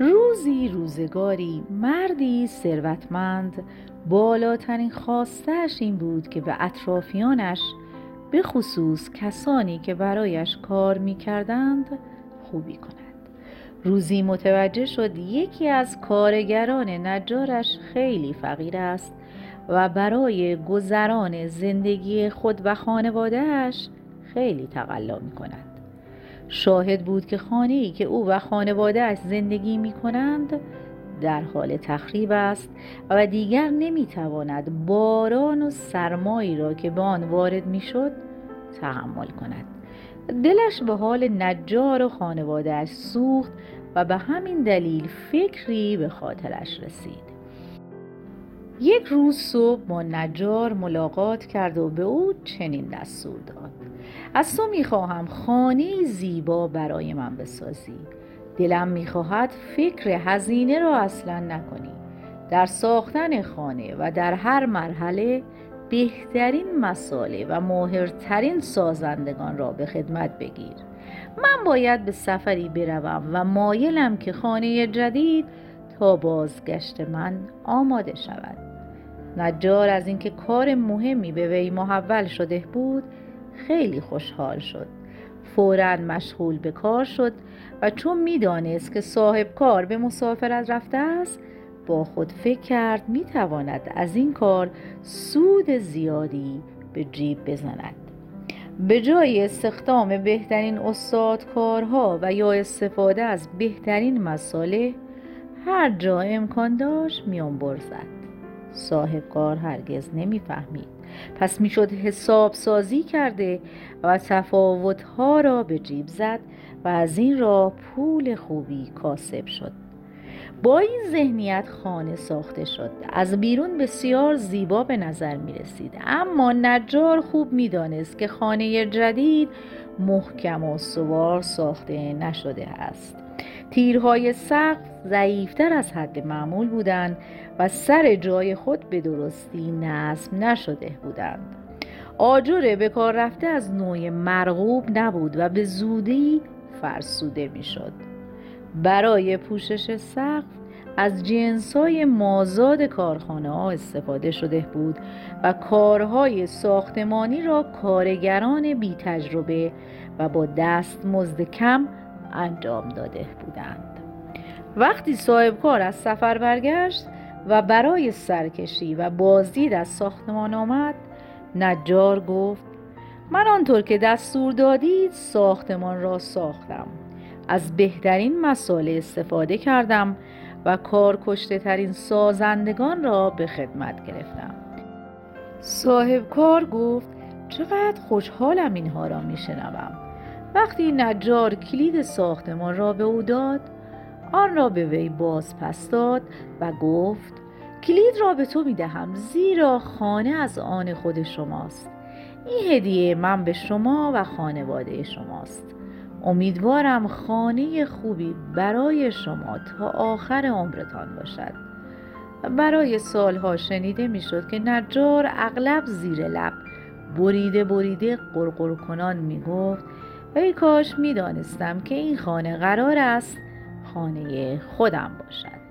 روزی روزگاری مردی ثروتمند بالاترین خواستش این بود که به اطرافیانش به خصوص کسانی که برایش کار می‌کردند خوبی کند. روزی متوجه شد یکی از کارگران نجارش خیلی فقیر است و برای گذران زندگی خود و خانواده‌اش خیلی تقلا می‌کند. شاهد بود که خانه‌ای که او و خانواده‌اش زندگی می‌کنند در حال تخریب است و دیگر نمی‌تواند باران و سرمایی را که به آن وارد می‌شد تحمل کند. دلش به حال نجار و خانواده‌اش سوخت و به همین دلیل فکری به خاطرش رسید. یک روز صبح با نجار ملاقات کرد و به او چنین دستور داد: از تو میخواهم خانه زیبا برای من بسازی. دلم میخواهد فکر هزینه را اصلا نکنی. در ساختن خانه و در هر مرحله بهترین مصالح و ماهرترین سازندگان را به خدمت بگیر. من باید به سفری بروم و مایلم که خانه جدید تا بازگشت من آماده شود. نجار از اینکه کار مهمی به وی محول شده بود خیلی خوشحال شد. فوراً مشغول به کار شد و چون می‌دانست که صاحب کار به مسافرت رفته است با خود فکر کرد می‌تواند از این کار سود زیادی به جیب بزند. به جای استخدام بهترین استادکارها و یا استفاده از بهترین مصالح، هر جا امکان داشت میانبر زد. صاحب کار هرگز نمی‌فهمید، پس میشد حساب سازی کرده و تفاوتها را به جیب زد و از این راه پول خوبی کاسب شد. با این ذهنیت خانه ساخته شد. از بیرون بسیار زیبا به نظر می رسید، اما نجار خوب می دانست که خانه جدید محکم و استوار ساخته نشده است. تیرهای سقف ضعیفتر از حد معمول بودند و سر جای خود به درستی نصب نشده بودند. آجر به کار رفته از نوع مرغوب نبود و به زودی فرسوده می شد. برای پوشش سقف از جنس‌های مازاد کارخانه‌ها استفاده شده بود و کارهای ساختمانی را کارگران بی تجربه و با دست مزد کم انجام داده بودند. وقتی صاحب کار از سفر برگشت و برای سرکشی و بازدید از ساختمان آمد، نجار گفت: من آنطور که دستور دادید ساختمان را ساختم. از بهترین مصالح استفاده کردم و کارکشته ترین سازندگان را به خدمت گرفتم. صاحب کار گفت: چقدر خوشحالم اینها را میشنوم. وقتی نجار کلید ساختمان را به او داد، آن را به وی باز پس داد و گفت: کلید را به تو می دهم، زیرا خانه از آن خود شماست. این هدیه من به شما و خانواده شماست. امیدوارم خانه خوبی برای شما تا آخر عمرتان باشد. برای سالها شنیده می شد که نجار اغلب زیر لب بریده غرغر کنان می گفت: ای کاش می دانستم که این خانه قرار است خانه خودم باشد.